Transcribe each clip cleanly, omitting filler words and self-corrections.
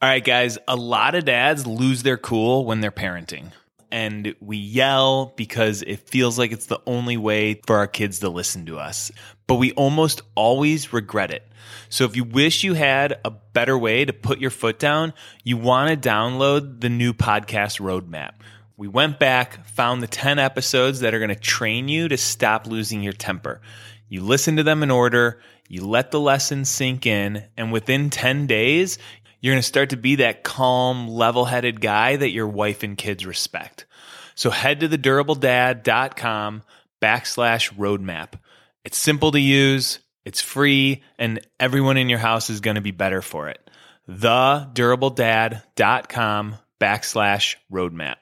All right, guys, a lot of dads lose their cool when they're parenting. And we yell because it feels like it's the only way for our kids to listen to us. But we almost always regret it. So if you wish you had a better way to put your foot down, you want to download the new podcast roadmap. We went back, found the 10 episodes that are going to train you to stop losing your temper. You listen to them in order, you let the lesson sink in, and within 10 days, you're going to start to be that calm, level-headed guy that your wife and kids respect. So head to thedurabledad.com /roadmap. It's simple to use, it's free, and everyone in your house is going to be better for it. Thedurabledad.com /roadmap.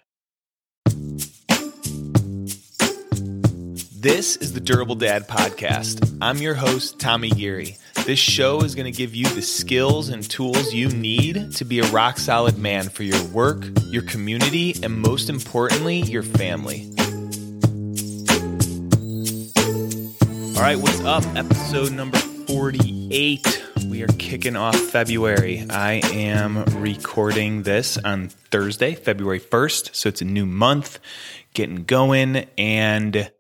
This is the Durable Dad Podcast. I'm your host, Tommy Geary. This show is going to give you the skills and tools you need to be a rock-solid man for your work, your community, and most importantly, your family. All right, what's up? Episode number 48. We are kicking off February. I am recording this on Thursday, February 1st, so it's a new month, getting going, and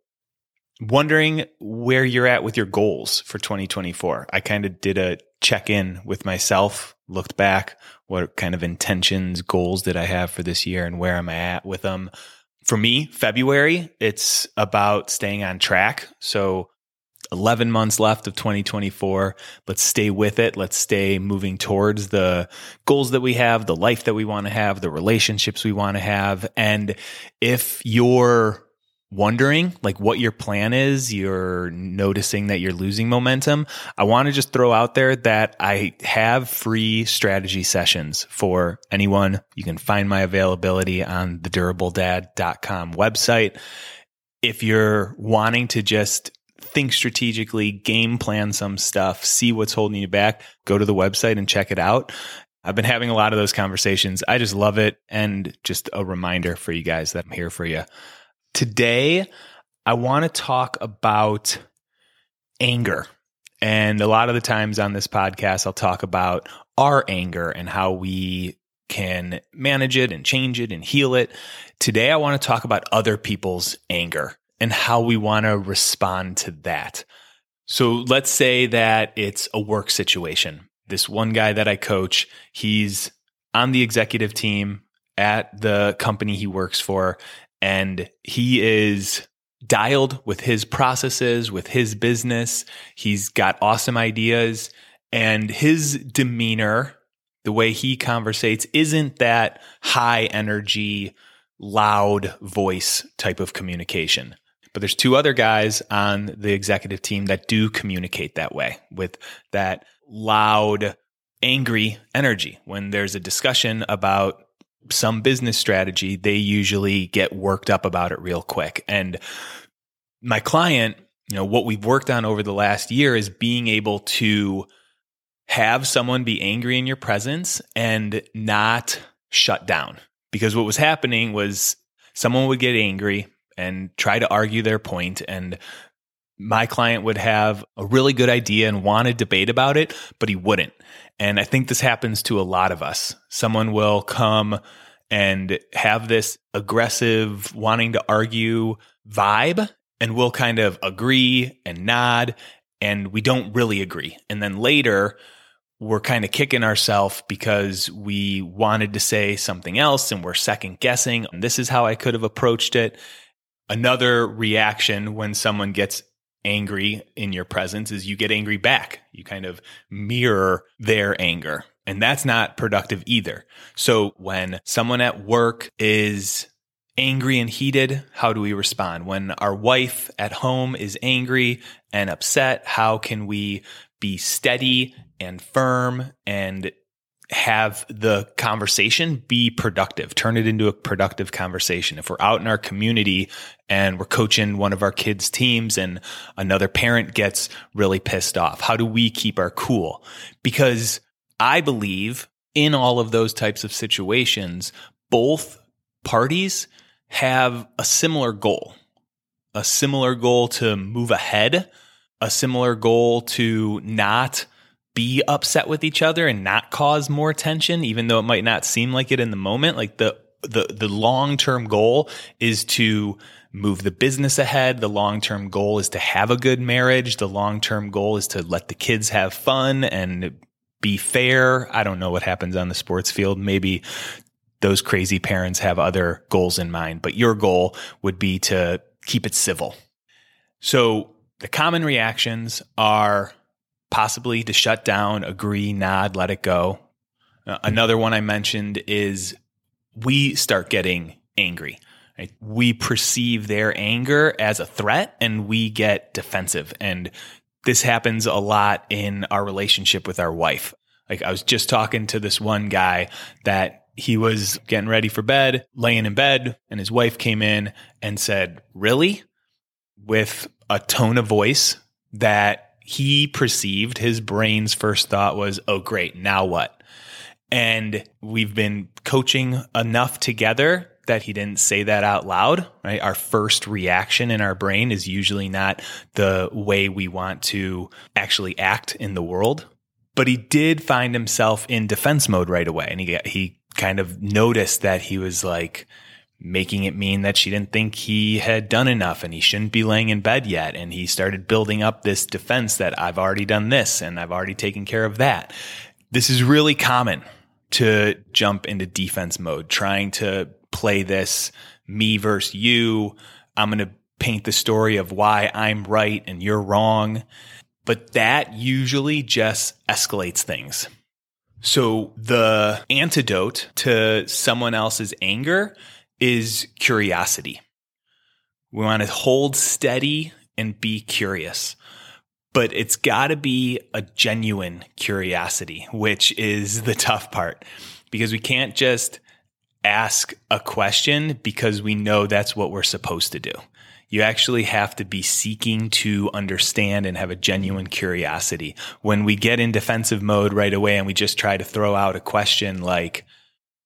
wondering where you're at with your goals for 2024. I kind of did a check-in with myself, looked back, what kind of intentions, goals did I have for this year and where am I at with them? For me, February, it's about staying on track. So 11 months left of 2024. Let's stay with it. Let's stay moving towards the goals that we have, the life that we want to have, the relationships we want to have. And if you're wondering like what your plan is, you're noticing that you're losing momentum, I want to just throw out there that I have free strategy sessions for anyone. You can find my availability on thedurabledad.com website. If you're wanting to just think strategically, game plan some stuff, see what's holding you back, go to the website and check it out. I've been having a lot of those conversations. I just love it. And just a reminder for you guys that I'm here for you. Today, I want to talk about anger. And a lot of the times on this podcast, I'll talk about our anger and how we can manage it and change it and heal it. Today, I want to talk about other people's anger and how we want to respond to that. So let's say that it's a work situation. This one guy that I coach, he's on the executive team at the company he works for. And he is dialed with his processes, with his business. He's got awesome ideas. And his demeanor, the way he conversates, isn't that high energy, loud voice type of communication. But there's two other guys on the executive team that do communicate that way, with that loud, angry energy. When there's a discussion about some business strategy, they usually get worked up about it real quick. And my client, what we've worked on over the last year is being able to have someone be angry in your presence and not shut down. Because what was happening was someone would get angry and try to argue their point, and my client would have a really good idea and want to debate about it, but he wouldn't. And I think this happens to a lot of us. Someone will come and have this aggressive, wanting to argue vibe, and we'll kind of agree and nod, and we don't really agree. And then later, we're kind of kicking ourselves because we wanted to say something else, and we're second guessing. This is how I could have approached it. Another reaction when someone gets angry in your presence is you get angry back. You kind of mirror their anger, and that's not productive either. So when someone at work is angry and heated, how do we respond? When our wife at home is angry and upset, how can we be steady and firm and have the conversation be productive, turn it into a productive conversation? If we're out in our community and we're coaching one of our kids' teams and another parent gets really pissed off, how do we keep our cool? Because I believe in all of those types of situations, both parties have a similar goal to move ahead, a similar goal to not be upset with each other and not cause more tension, even though it might not seem like it in the moment. Like the long-term goal is to move the business ahead. The long-term goal is to have a good marriage. The long-term goal is to let the kids have fun and be fair. I don't know what happens on the sports field. Maybe those crazy parents have other goals in mind, but your goal would be to keep it civil. So the common reactions are possibly to shut down, agree, nod, let it go. Another one I mentioned is we start getting angry. Right? We perceive their anger as a threat and we get defensive. And this happens a lot in our relationship with our wife. Like, I was just talking to this one guy that he was getting ready for bed, laying in bed, and his wife came in and said, "Really?" with a tone of voice that he perceived his brain's first thought was, "Oh, great, now what?" And we've been coaching enough together that he didn't say that out loud, right? Our first reaction in our brain is usually not the way we want to actually act in the world. But he did find himself in defense mode right away, and he kind of noticed that he was like making it mean that she didn't think he had done enough and he shouldn't be laying in bed yet. And he started building up this defense that I've already done this and I've already taken care of that. This is really common to jump into defense mode, trying to play this me versus you. I'm going to paint the story of why I'm right and you're wrong. But that usually just escalates things. So the antidote to someone else's anger is curiosity. We want to hold steady and be curious, but it's got to be a genuine curiosity, which is the tough part, because we can't just ask a question because we know that's what we're supposed to do. You actually have to be seeking to understand and have a genuine curiosity. When we get in defensive mode right away and we just try to throw out a question like,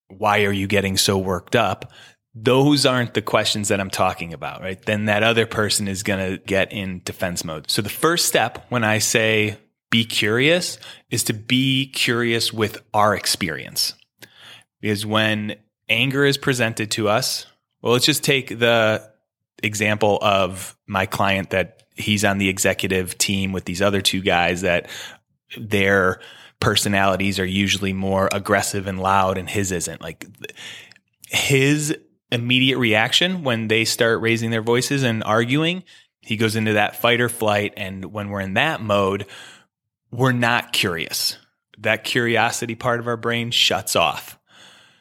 "Why are you getting so worked up?" those aren't the questions that I'm talking about, right? Then that other person is going to get in defense mode. So the first step when I say be curious is to be curious with our experience. Because when anger is presented to us, well, let's just take the example of my client that he's on the executive team with these other two guys that their personalities are usually more aggressive and loud and his isn't. Like, his immediate reaction when they start raising their voices and arguing, he goes into that fight or flight. And when we're in that mode, we're not curious. That curiosity part of our brain shuts off.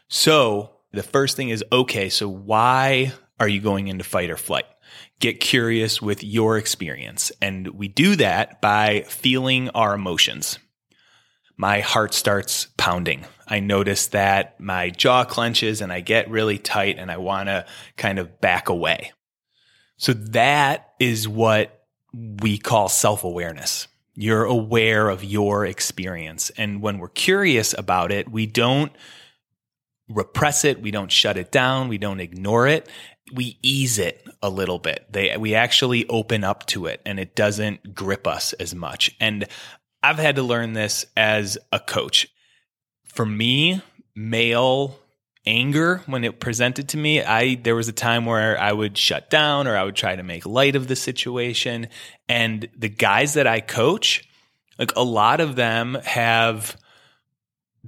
So the first thing is, okay, so why are you going into fight or flight? Get curious with your experience. And we do that by feeling our emotions. My heart starts pounding. I notice that my jaw clenches and I get really tight and I want to kind of back away. So that is what we call self-awareness. You're aware of your experience. And when we're curious about it, we don't repress it. We don't shut it down. We don't ignore it. We ease it a little bit. We actually open up to it and it doesn't grip us as much. And I've had to learn this as a coach. For me, male anger, when it presented to me, there was a time where I would shut down or I would try to make light of the situation. And the guys that I coach, like a lot of them have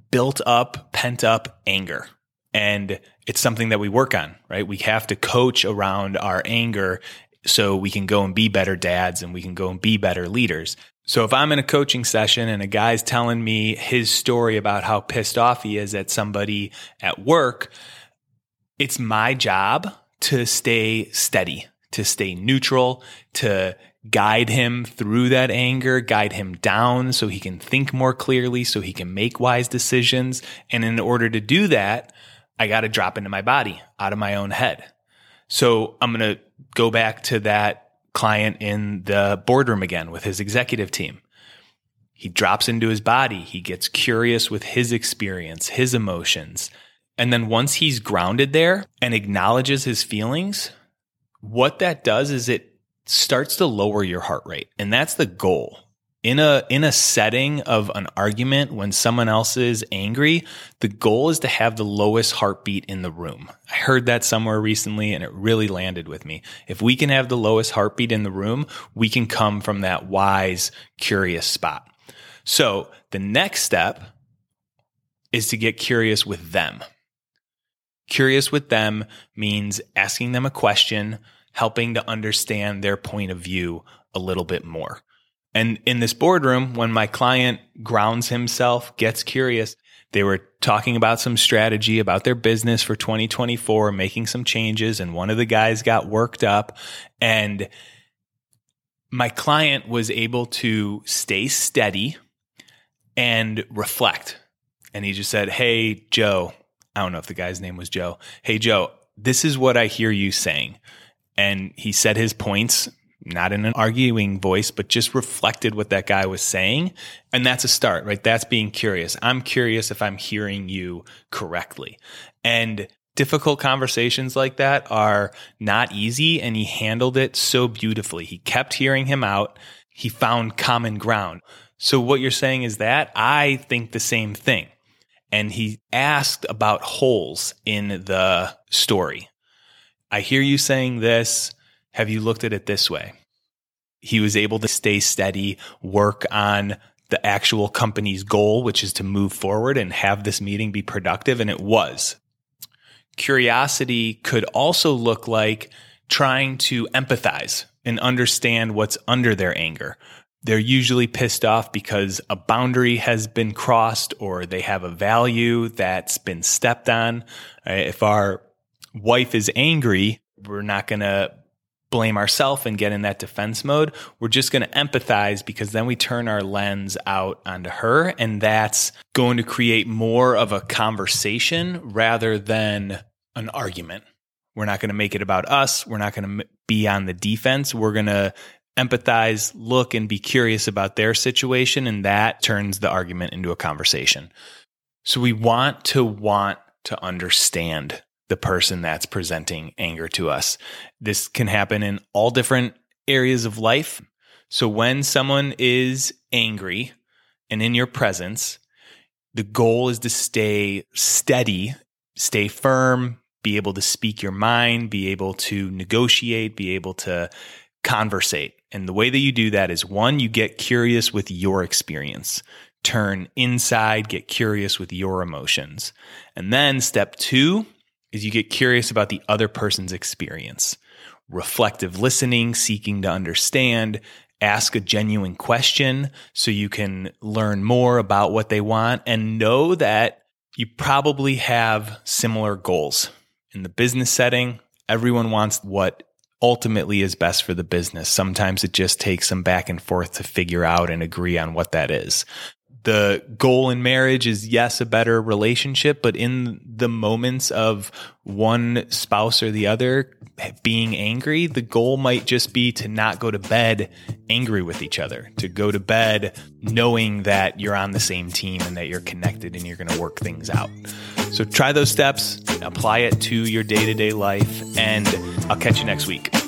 built up, pent up anger. And it's something that we work on, right? We have to coach around our anger so we can go and be better dads and we can go and be better leaders. So if I'm in a coaching session and a guy's telling me his story about how pissed off he is at somebody at work, it's my job to stay steady, to stay neutral, to guide him through that anger, guide him down so he can think more clearly, so he can make wise decisions. And in order to do that, I got to drop into my body, out of my own head. So I'm going to go back to that client in the boardroom again with his executive team. He drops into his body. He gets curious with his experience, his emotions. And then once he's grounded there and acknowledges his feelings, what that does is it starts to lower your heart rate. And that's the goal. In a setting of an argument, when someone else is angry, the goal is to have the lowest heartbeat in the room. I heard that somewhere recently, and it really landed with me. If we can have the lowest heartbeat in the room, we can come from that wise, curious spot. So the next step is to get curious with them. Curious with them means asking them a question, helping to understand their point of view a little bit more. And in this boardroom, when my client grounds himself, gets curious, they were talking about some strategy about their business for 2024, making some changes, and one of the guys got worked up. And my client was able to stay steady and reflect. And he just said, "Hey, Joe," I don't know if the guy's name was Joe. "Hey, Joe, this is what I hear you saying." And he said his points, not in an arguing voice, but just reflected what that guy was saying. And that's a start, right? That's being curious. I'm curious if I'm hearing you correctly. And difficult conversations like that are not easy, and he handled it so beautifully. He kept hearing him out. He found common ground. So what you're saying is that I think the same thing. And he asked about holes in the story. I hear you saying this. Have you looked at it this way? He was able to stay steady, work on the actual company's goal, which is to move forward and have this meeting be productive, and it was. Curiosity could also look like trying to empathize and understand what's under their anger. They're usually pissed off because a boundary has been crossed or they have a value that's been stepped on. If our wife is angry, we're not going to blame ourselves and get in that defense mode. We're just going to empathize, because then we turn our lens out onto her, and that's going to create more of a conversation rather than an argument. We're not going to make it about us. We're not going to be on the defense. We're going to empathize, look, and be curious about their situation, and that turns the argument into a conversation. So we want to understand the person that's presenting anger to us. This can happen in all different areas of life. So when someone is angry and in your presence, the goal is to stay steady, stay firm, be able to speak your mind, be able to negotiate, be able to conversate. And the way that you do that is, one, you get curious with your experience. Turn inside, get curious with your emotions. And then step two is you get curious about the other person's experience. Reflective listening, seeking to understand, ask a genuine question so you can learn more about what they want, and know that you probably have similar goals. In the business setting, everyone wants what ultimately is best for the business. Sometimes it just takes some back and forth to figure out and agree on what that is. The goal in marriage is, yes, a better relationship, but in the moments of one spouse or the other being angry, the goal might just be to not go to bed angry with each other, to go to bed knowing that you're on the same team and that you're connected and you're going to work things out. So try those steps, apply it to your day-to-day life, and I'll catch you next week.